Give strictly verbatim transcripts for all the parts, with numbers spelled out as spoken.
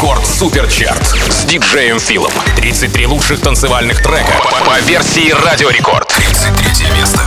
Рекорд Суперчарт с диджеем Филом. тридцать три лучших танцевальных трека по версии Радио Рекорд. тридцать третье место.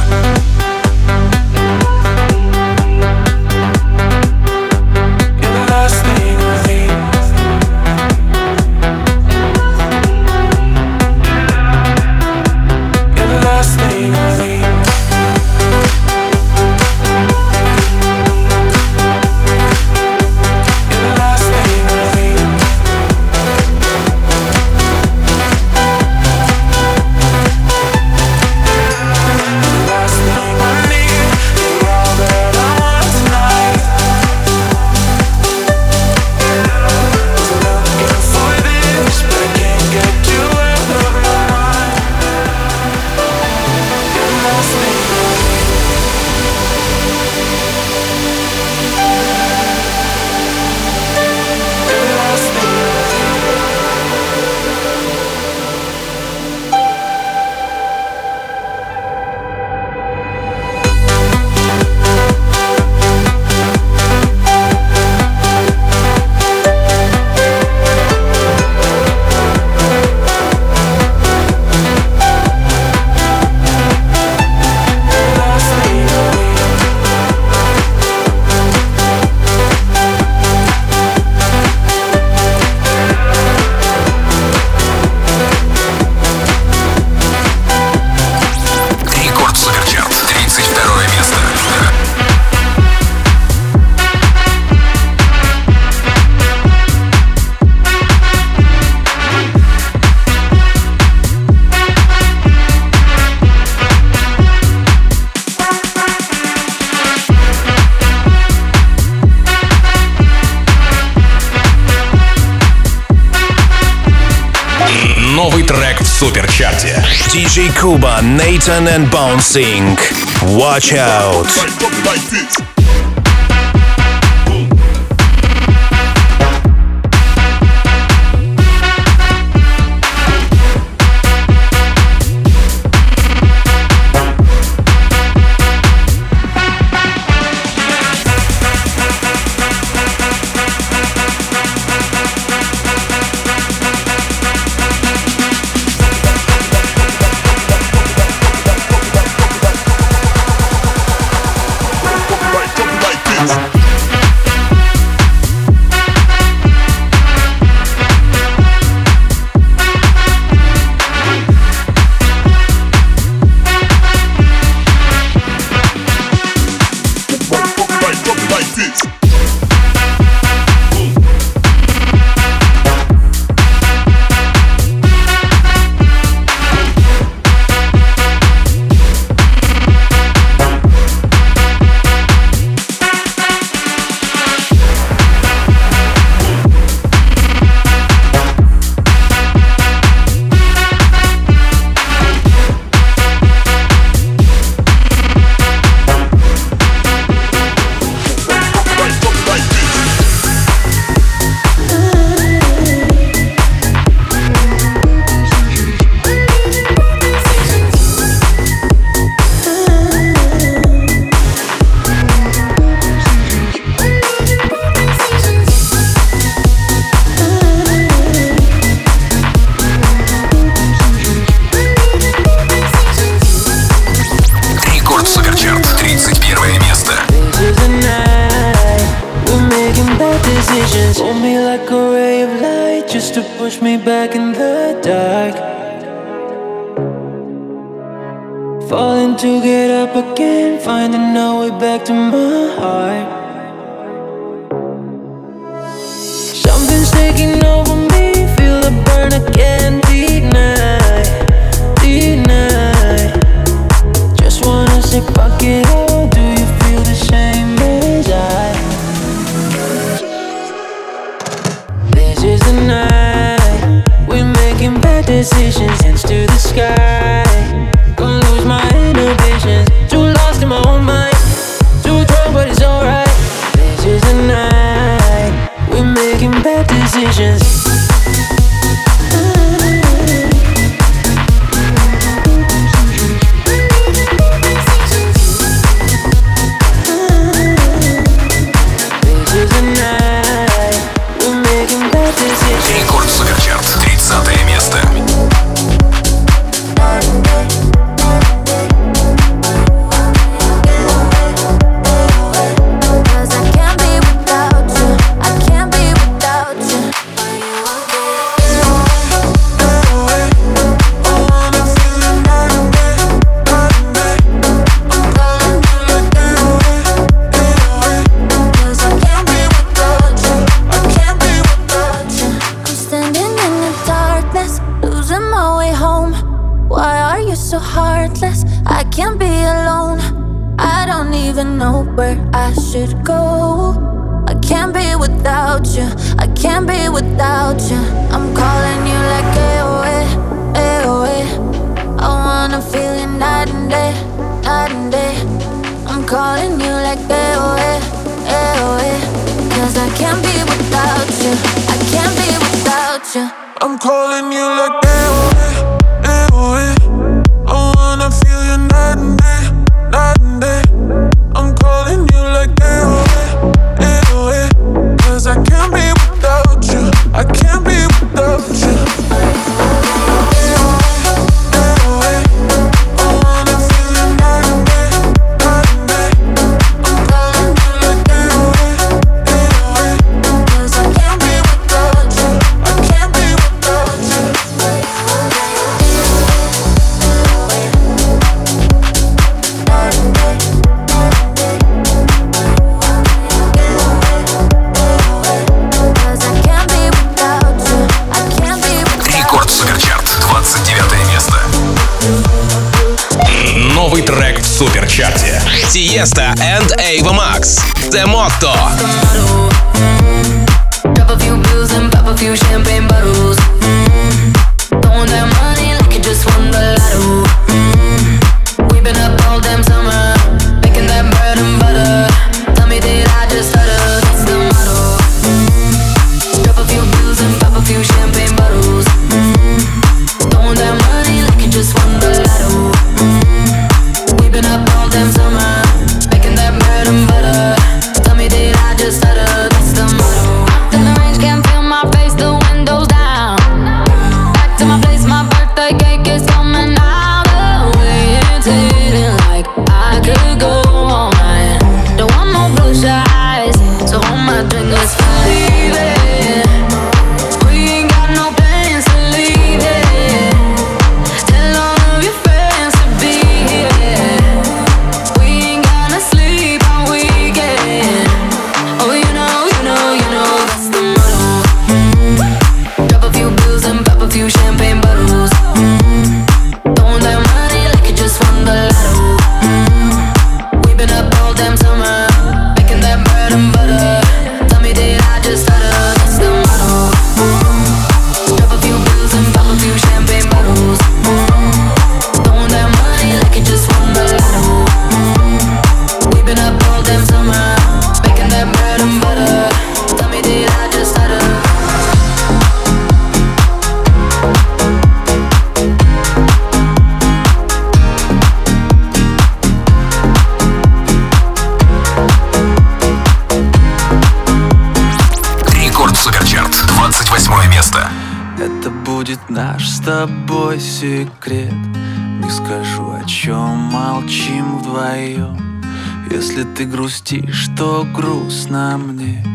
Суперчарте. ди джей Kuba, Nathan and Bouncing. Watch out. Рекорд Суперчарт, тридцатое место. Суперчарте. Тиеста and Ava Max. The Motto. Наш с тобой секрет. Не скажу, о чем молчим вдвоем. Если ты грустишь, то грустно мне.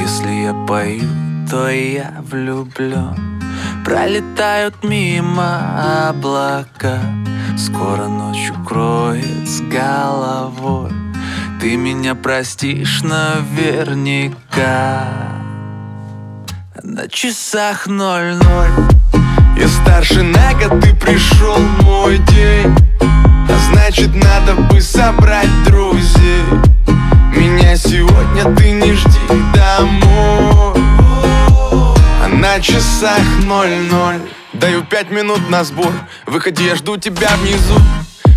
Если я пою, то я влюблен. Пролетают мимо облака. Скоро ночь укроет с головой. Ты меня простишь наверняка. На часах ноль-ноль. Я старше на год, ты пришел мой день. А значит, надо бы собрать друзей. Меня сегодня ты не жди домой. А на часах ноль-ноль. Даю пять минут на сбор. Выходи, я жду тебя внизу.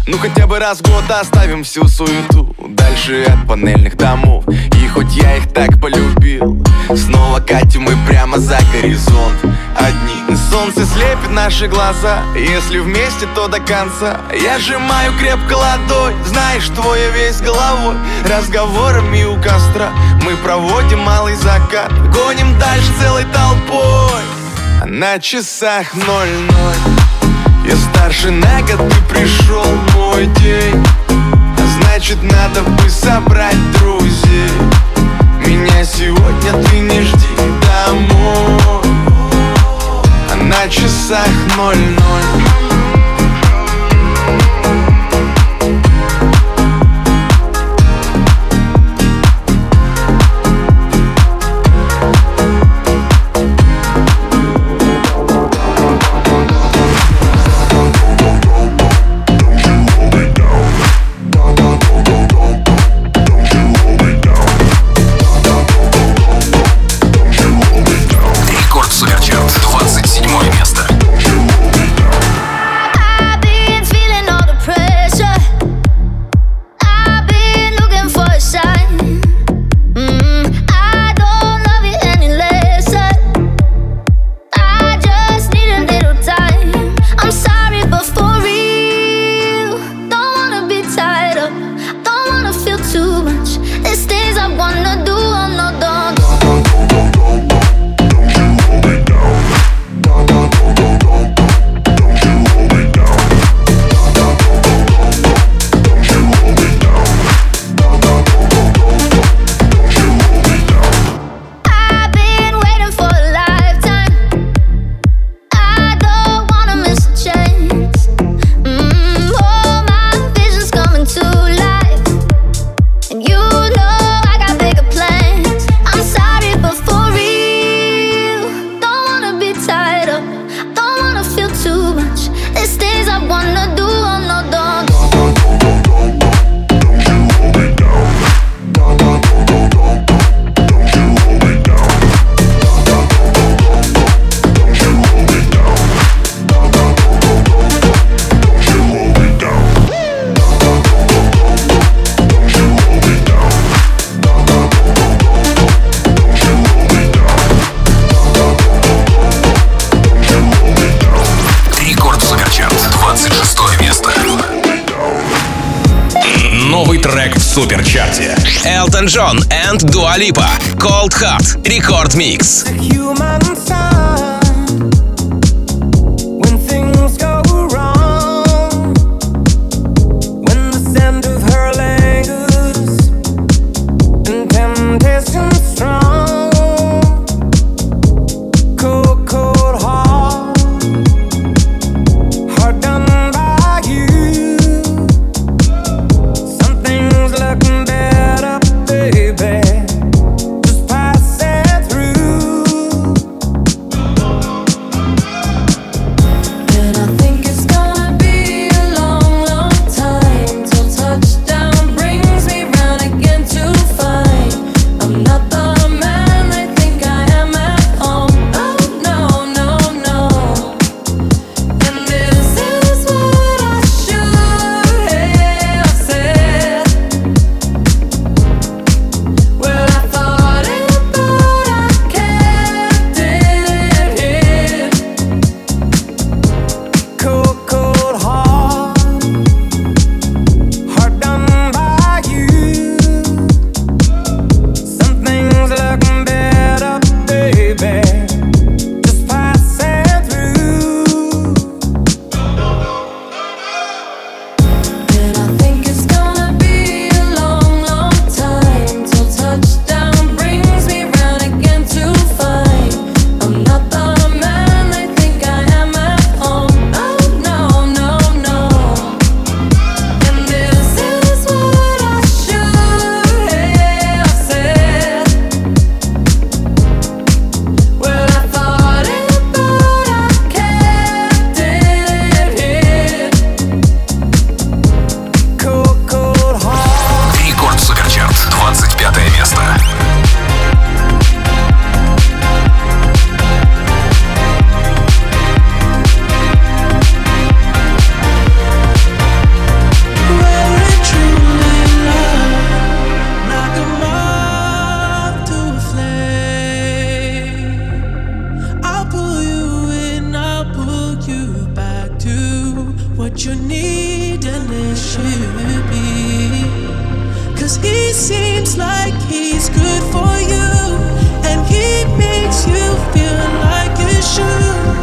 Ну хотя бы раз в год оставим всю суету дальше от панельных домов. И хоть я их так полюбил, снова катим мы прямо за горизонт. Одни солнце слепит наши глаза. Если вместе, то до конца. Я сжимаю крепко ладонь. Знаешь, твоя весь головой. Разговорами у костра мы проводим малый закат. Гоним дальше целой толпой. На часах ноль ноль. Я старше на год, и пришел мой день. А значит, надо бы собрать друзей. Меня сегодня ты не жди домой. А на часах ноль ноль. Elton John and Дуа Липа. Колд Харт. Рекорд Микс. Good for you, and he makes you feel like you should.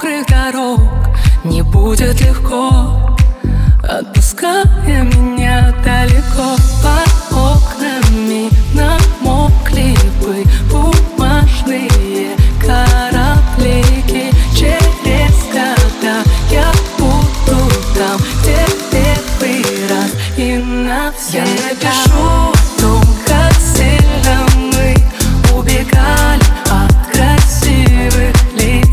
мокрых дорог не будет легко. Отпускай меня далеко. Под окнами намокли бы бумажные кораблики. Через года я буду там, где первый раз и навсегда. Я напишу о том, как сильно мы убегали от красивых лиц.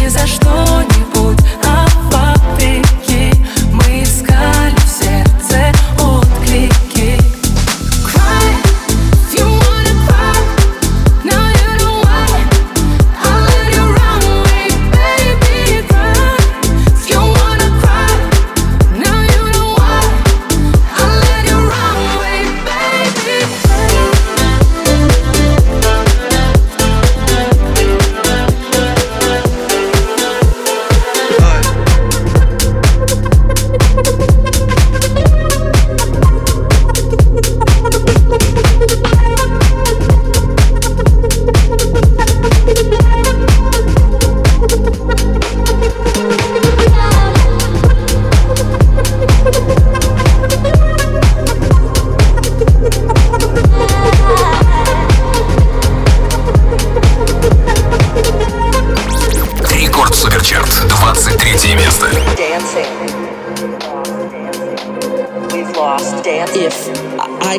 Ни за что-нибудь, а вопреки мы искали в сердце отклики. Cry if you wanna cry. Now you know why I let you run away, baby. Cry if you wanna cry. Now you know why I let you run away, baby. Рекорд Суперчарт, двадцать третье место. I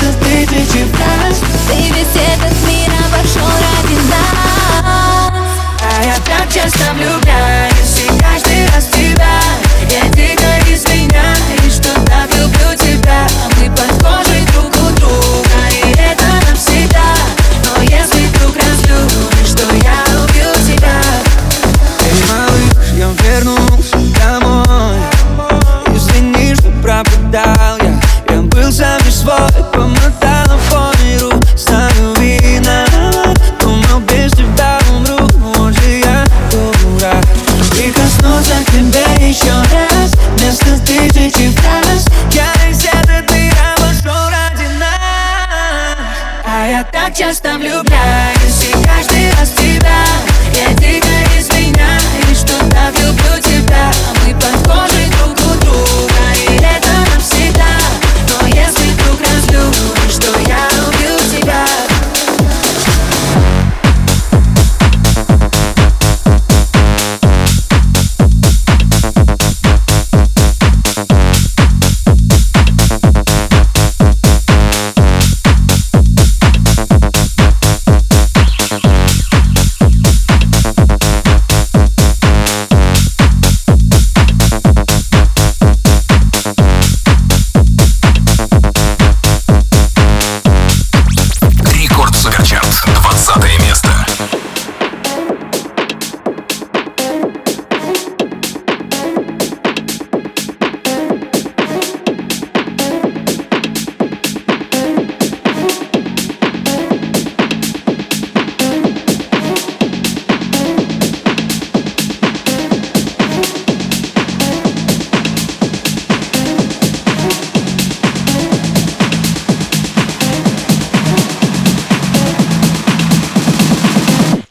что ты перечитаешь. Ты весь этот мир обошел ради нас. А я так часто влюбляюсь, и каждый раз в тебя. Я дико извиняюсь, что так люблю тебя. Мы похожи друг у друга, и это навсегда. Но если вдруг разлюбишь, то я убью тебя. Эй, малыш, я вернулся домой. Извини, что пропадал я. Я был сам не свой, помотал по миру. Стану виноват, думал, без тебя умру. Вот же я дура. Прикоснуться к тебе еще раз, вместо тысячи фраз. Я весь этот мир обошел ради нас. А я так часто влюбляюсь, и каждый раз в тебя. Я дико извиняюсь, что так люблю тебя. Мы похожи друг у друга, и это навсегда. Но если вдруг разлюбишь, что я убью тебя.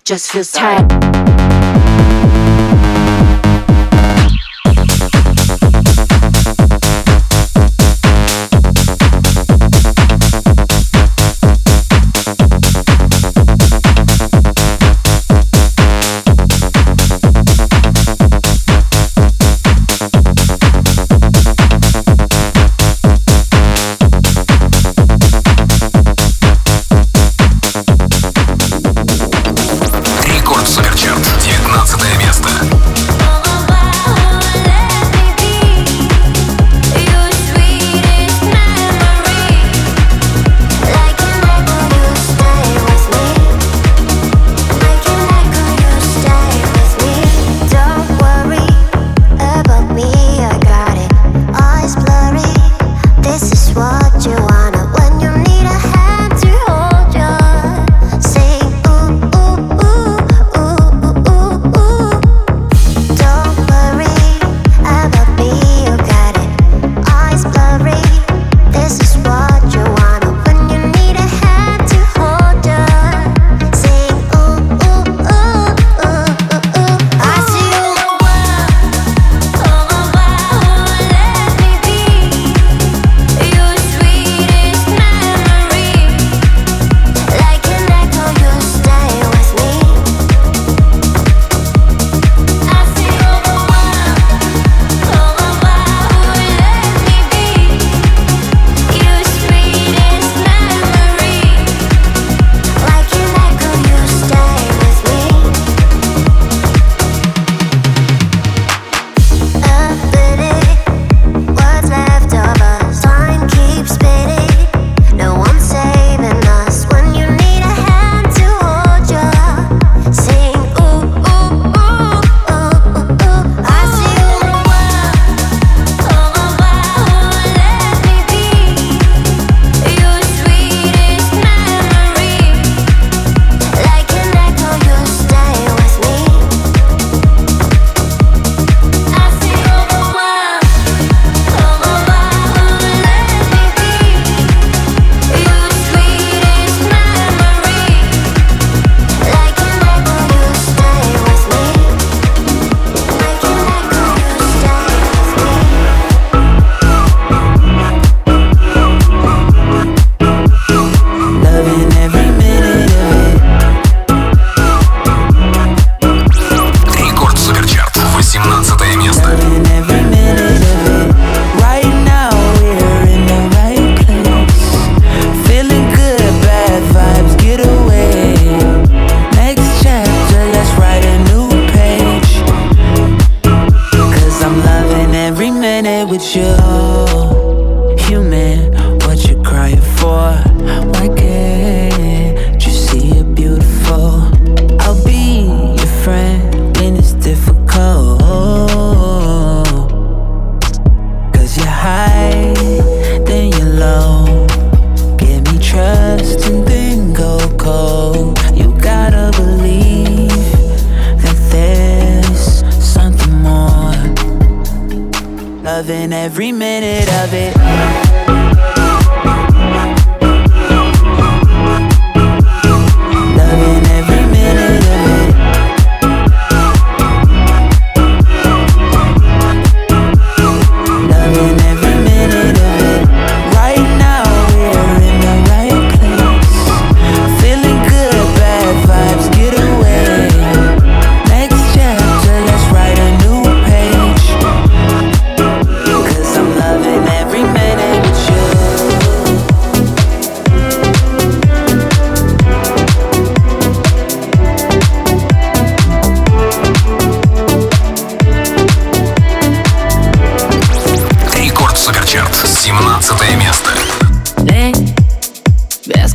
Just feels tight. Супер-чарт.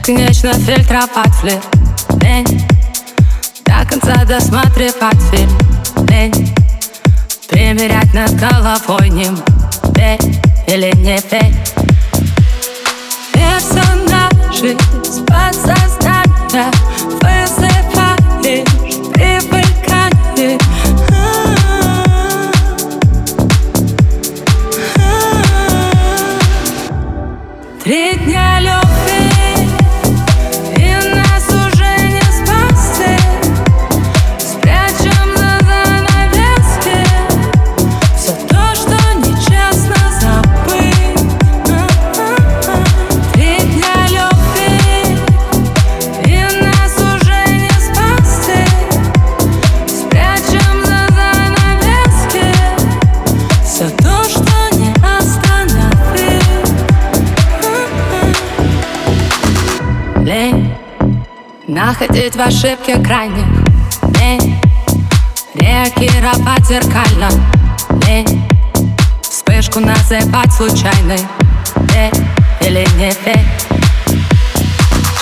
Бесконечно фильтровать флирт, лень, до конца досматривать фильм, лень, примерять над головой, не петь или не петь. Персонажи с подсознания вызываешь привыкание. Три дня любви. Находить в ошибке крайних, лень, реагировать зеркально, лень, вспышку называть случайной, лень или не лень.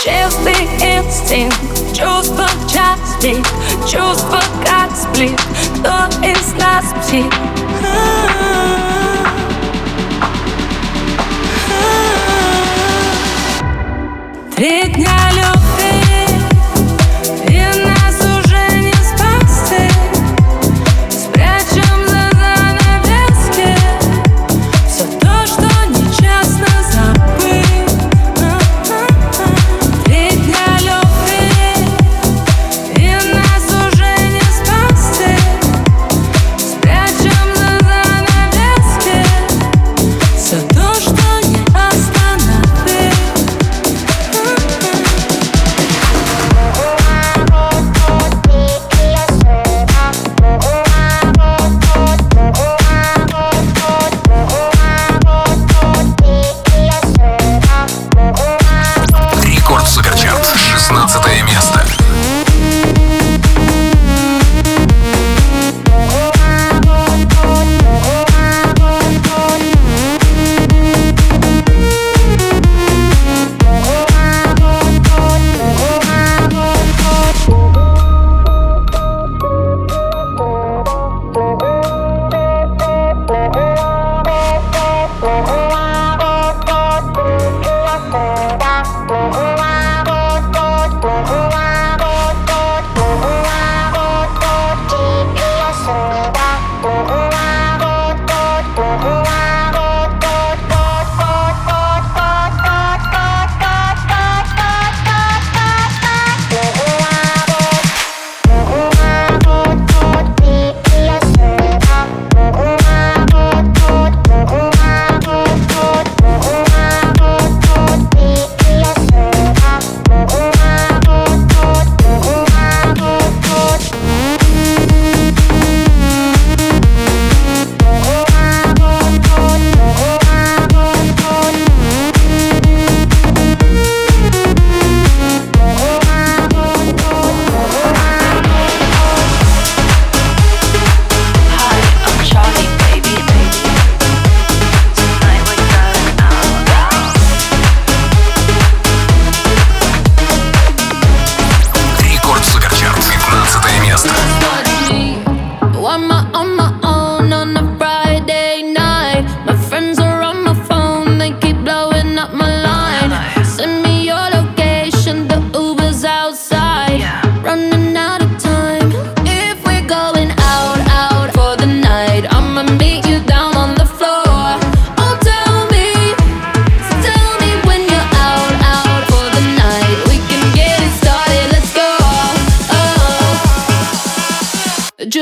Чистый инстинкт, чувство в час пик, чувство как сплит, кто из нас псих? Три дня любви.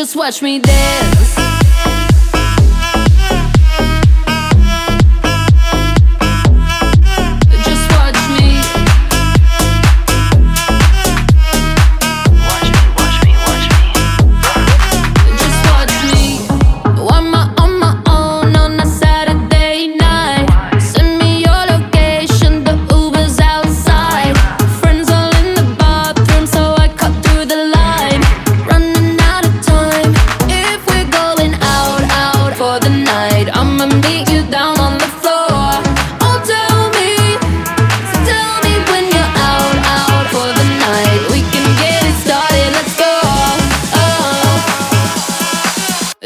just watch me dance.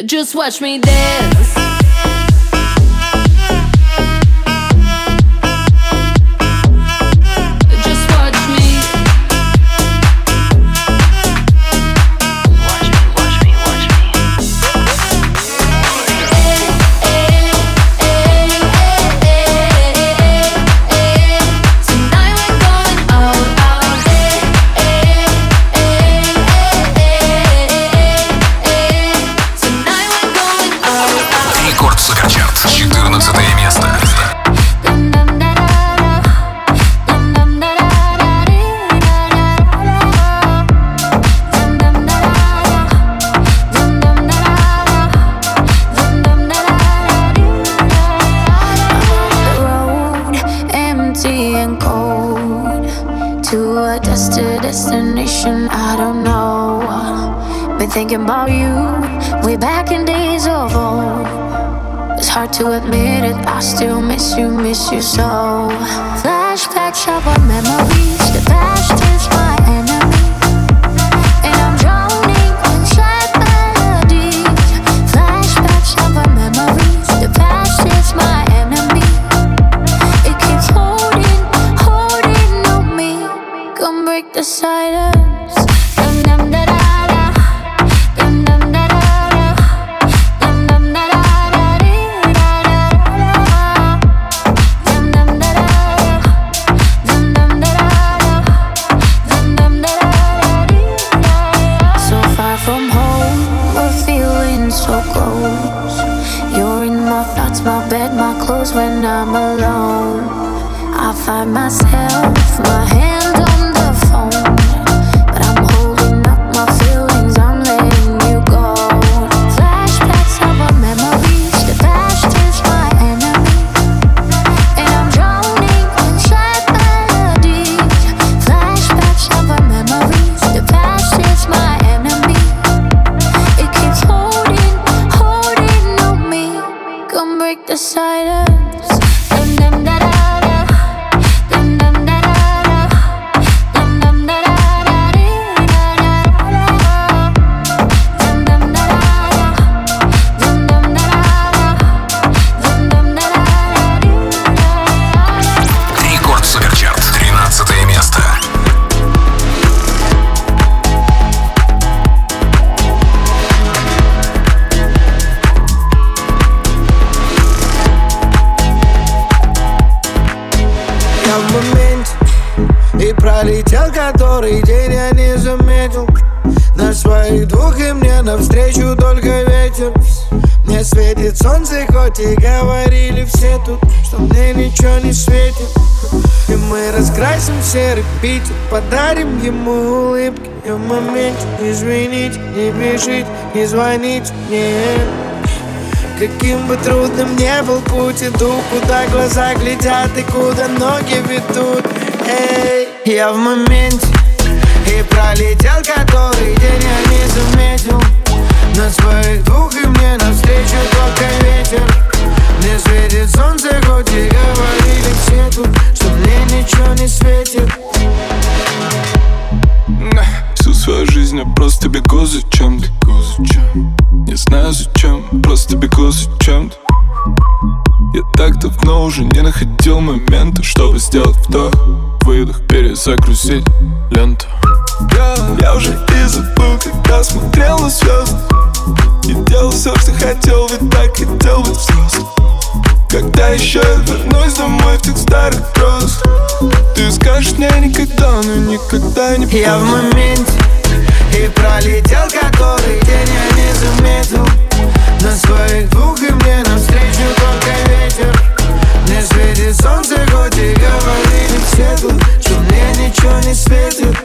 Just watch me dance. Thinking about you, way back in days of old. It's hard to admit it, I still miss you, miss you so. Flashbacks of our memories, the past is my enemy. And I'm drowning in sad melodies. Flashbacks of our memories, the past is my enemy. It keeps holding, holding on me. Come break the silence. When I'm alone, I find myself, my hand on the phone, but I'm holding up my feelings, I'm letting you go. Flashbacks of our memories, the past is my enemy. And I'm drowning in sad melodies. Flashbacks of our memories, the past is my enemy. It keeps holding, holding on me. Come break the silence. Который день я не заметил. На своих двух и мне навстречу только ветер. Мне светит солнце, хоть и говорили все тут, что мне ничего не светит. И мы раскрасим серый Питер, подарим ему улыбки. И в моменте извините, не пишите, не звоните мне. Каким бы трудным ни был путь, иду, куда глаза глядят и куда ноги ведут. Эй, я в моменте, и пролетел который день, я не заметил. На своих двух и мне навстречу только ветер. Мне светит солнце, хоть и говорили все тут, что мне ничего не светит. Всю свою жизнь я просто бегу за чем-то. Не знаю зачем, просто бегу за чем-то. Я так давно уже не находил момента, чтобы сделать вдох, выдох, перезагрузить ленту. Я уже и забыл, когда смотрел на звезды и делал все, что хотел, ведь так хотел быть взрослым. Когда еще я вернусь домой в тех старых грозах, ты скажешь мне никогда, но никогда не помню. Я в моменте, и пролетел который день, я не знаю. не светит.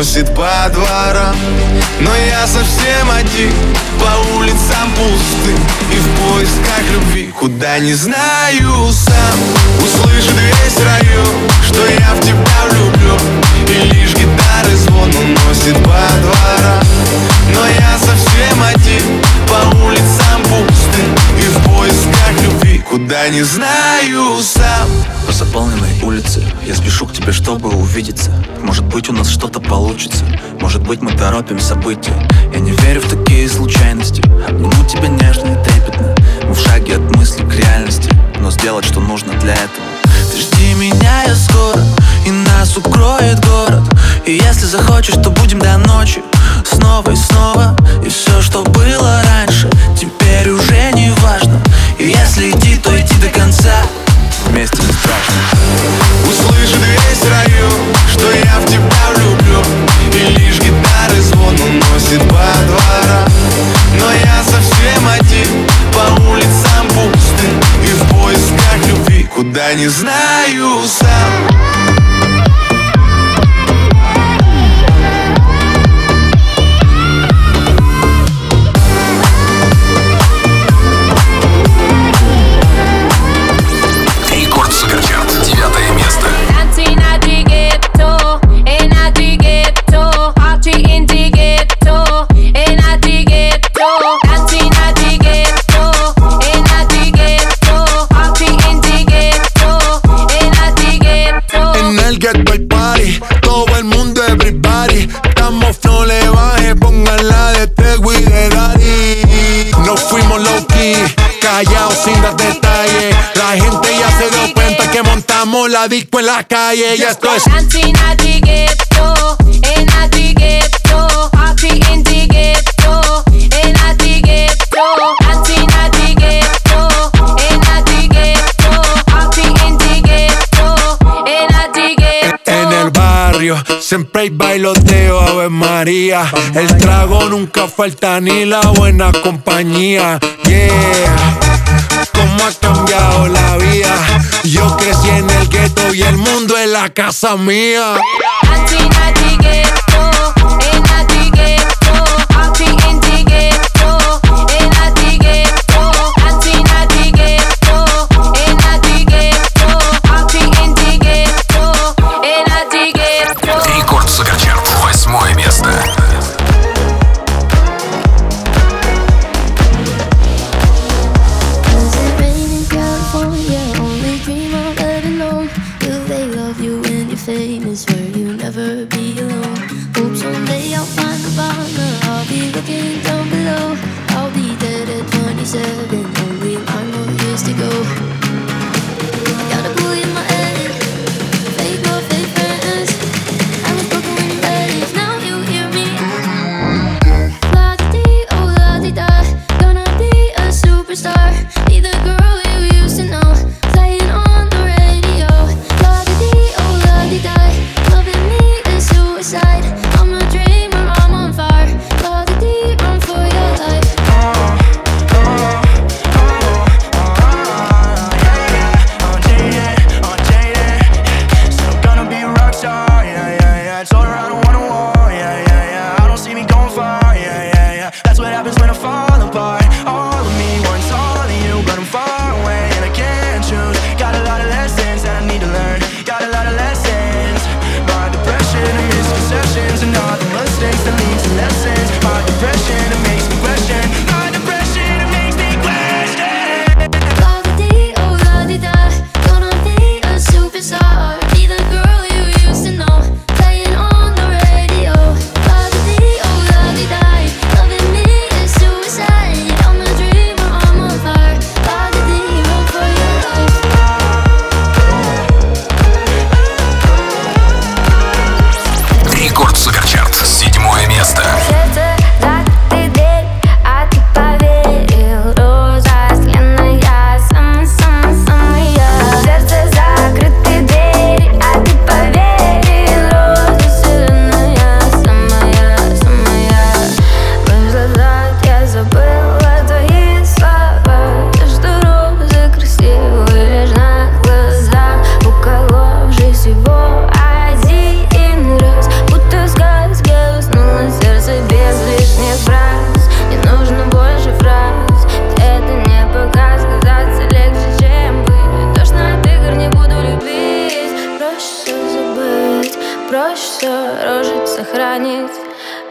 Носит по дворам, но я совсем один. По улицам пусты и в поисках любви, куда не знаю сам. Услышит весь район, что я в тебя влюблен. не знаю сам. По заполненной улице я спешу к тебе, чтобы увидеться. Может быть, у нас что-то получится, может быть, мы торопим события. Я не верю в такие случайности, обниму тебя нежно и трепетно. Мы в шаге от мысли к реальности, но сделать, что нужно для этого. Ты жди меня, я скоро, и нас укроет город. И если захочешь, то будем до ночи снова и снова. И все, что было раньше, теперь уже не важно. И если идти, то идти до конца, вместе не страшно. Услышит весь район, что я в тебя влюблю. И лишь гитары звон уносит по дворам. Но я совсем один, по улицам пустым. И в поисках любви, куда не знаю сам. La disco en la calle, ya estoy. Dancing at the ghetto, in at the ghetto, party in the ghetto, in at the ghetto. Dancing at the ghetto, in at the ghetto, party in the ghetto, in at the ghetto. En el barrio siempre hay bailoteo, Ave María. El trago nunca falta ni la buena compañía. Yeah, cómo ha cambiado la vida. Yo crecí en el gueto y el mundo es la casa mía. Рекорд Суперчарт, восьмое место.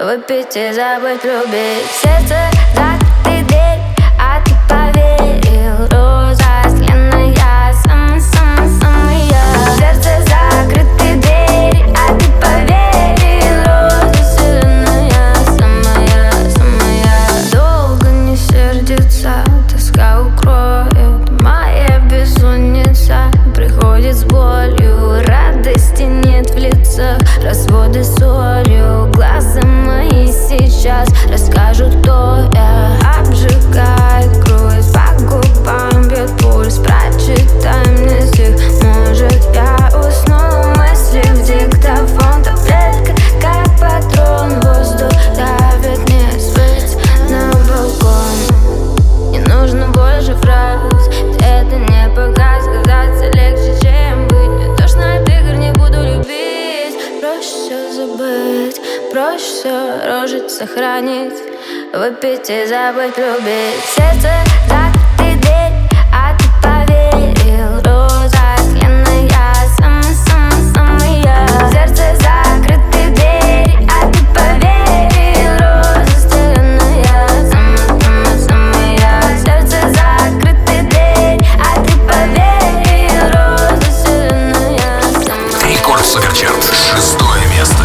Выпить и забыть любить. Сердце, да, ты дверь, а ты поверил. Роза, сленная. Разводы солью, глаза мои сейчас расскажут, кто я. Обжигает кровь, по губам бьет пульс. Прочитай мне стих, может я усну в мыслях. Диктофон, таблетка, как патрон. Воздух давит, не свыть на балкон. Не нужно больше фраз, это не пока сказаться легче, чем быть. Мне тошно от игр, не буду любить. Проще забыть, проще рожить, сохранить. Выпить и забыть, любить. Сердце закрытой дверь, а ты поверил. Роза кленая, самый-самый-самый я. Сердце закрытой дверь, а ты поверил. Роза кленая, самый-самый-самый я. Сердце закрытой дверь, а ты поверил. Роза кленая. Рекорд Суперчарт, шестое место.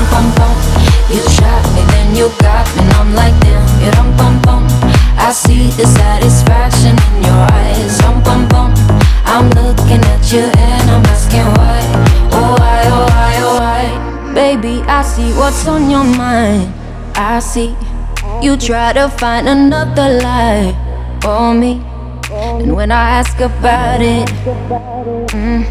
You shot me, then you got me, and I'm like damn. I see the satisfaction in your eyes. Um, bum, bum. I'm looking at you and I'm asking why. Oh why, oh why, oh why. Baby, I see what's on your mind. I see you try to find another lie for me. And when I ask about it, mm,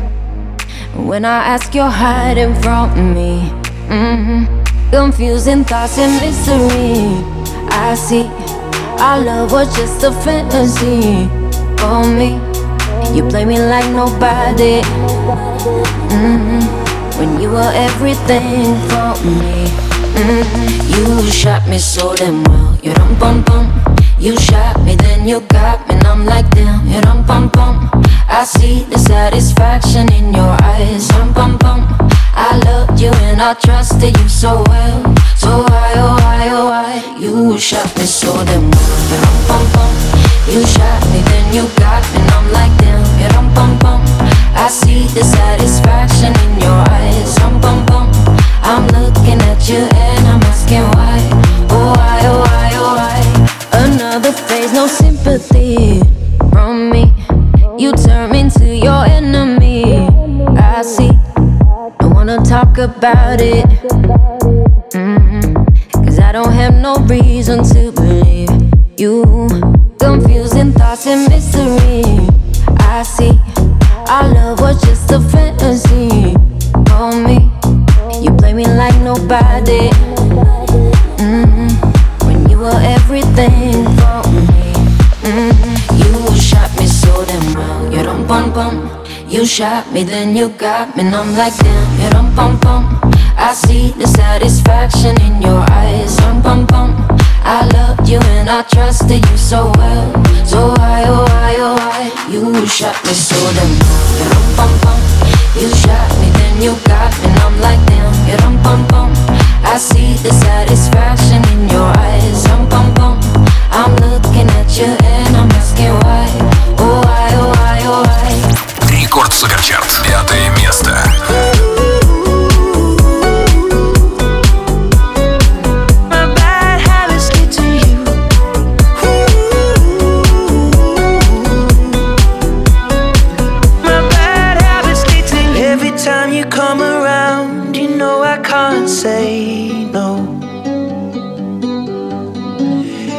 when I ask, you're hiding from me. Mm-hmm. Confusing thoughts and mystery. I see our love was just a fantasy for me. You play me like nobody. Mm-hmm. When you were everything for me. Mm-hmm. You shot me so damn well. You dum bum bum. You shot me, then you got me, and I'm like damn. You dum bum bum. I see the satisfaction in your eyes. Dum bum bum. I loved you and I trusted you so well. So why, oh why, oh why? You shot me so damn well. You dum bum bum. You shot me, then you got me, and I'm like damn. You dum bum bum. I see the satisfaction in your eyes. Dum bum bum. I'm looking at you and I'm asking why. Oh why, oh why, oh why? Another phase, no sympathy from me. You turn into your enemy. I see. Wanna talk about it, mm-hmm. Cause I don't have no reason to believe you. Confusing thoughts and mystery. I see our love was just a fantasy for me. You play me like nobody, mm-hmm. When you were everything for me, mm-hmm. You shot me so damn well. You dum bum bum. You shot me, then you got me, and I'm like damn. You dum bum bum. I see the satisfaction in your eyes. Dum bum bum. I loved you and I trusted you so well. So why, oh why, oh why? You shot me so damn well. You dum bum bum. You shot me, then you got me, and I'm like damn. You dum bum bum. I see the satisfaction in your eyes. Dum bum bum. I'm looking at you and I'm asking why. Oh why, oh why, oh why? Рекорд Суперчарт, пятое место.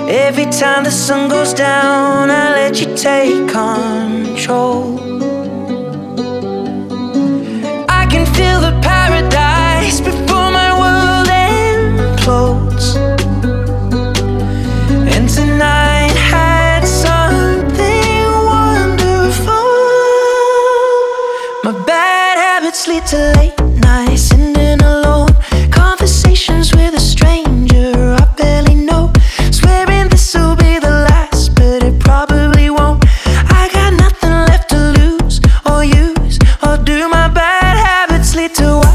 Every time the sun goes down, I let you take control. Feel the paradise before my world implodes. And tonight had something wonderful. My bad habits lead to late nights, ending alone. Conversations with a stranger I barely know. Swearing this will be the last, but it probably won't. I got nothing left to lose or use or do. My bad habits lead to white.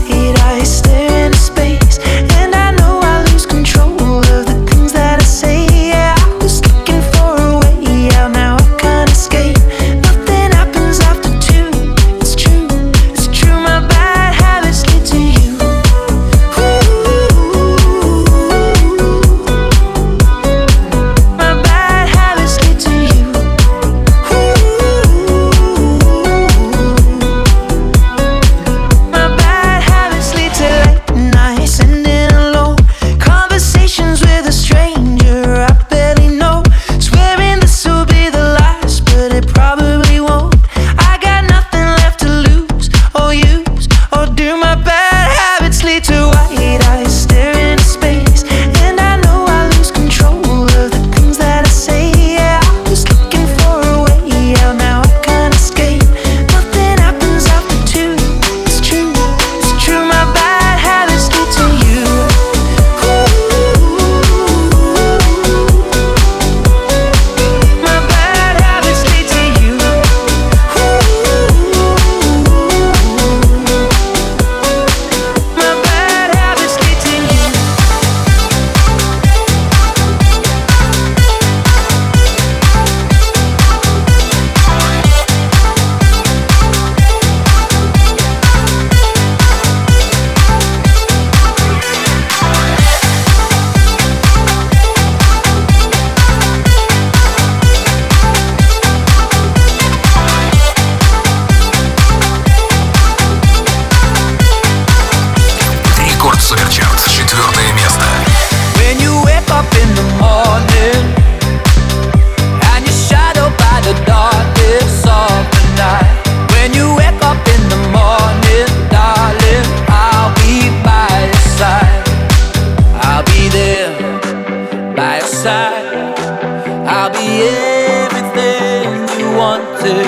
it.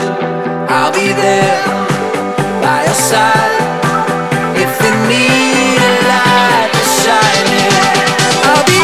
I'll be there by your side if you need a light to shine in. I'll be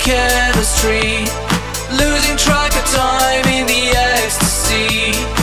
chemistry, losing track of time in the ecstasy.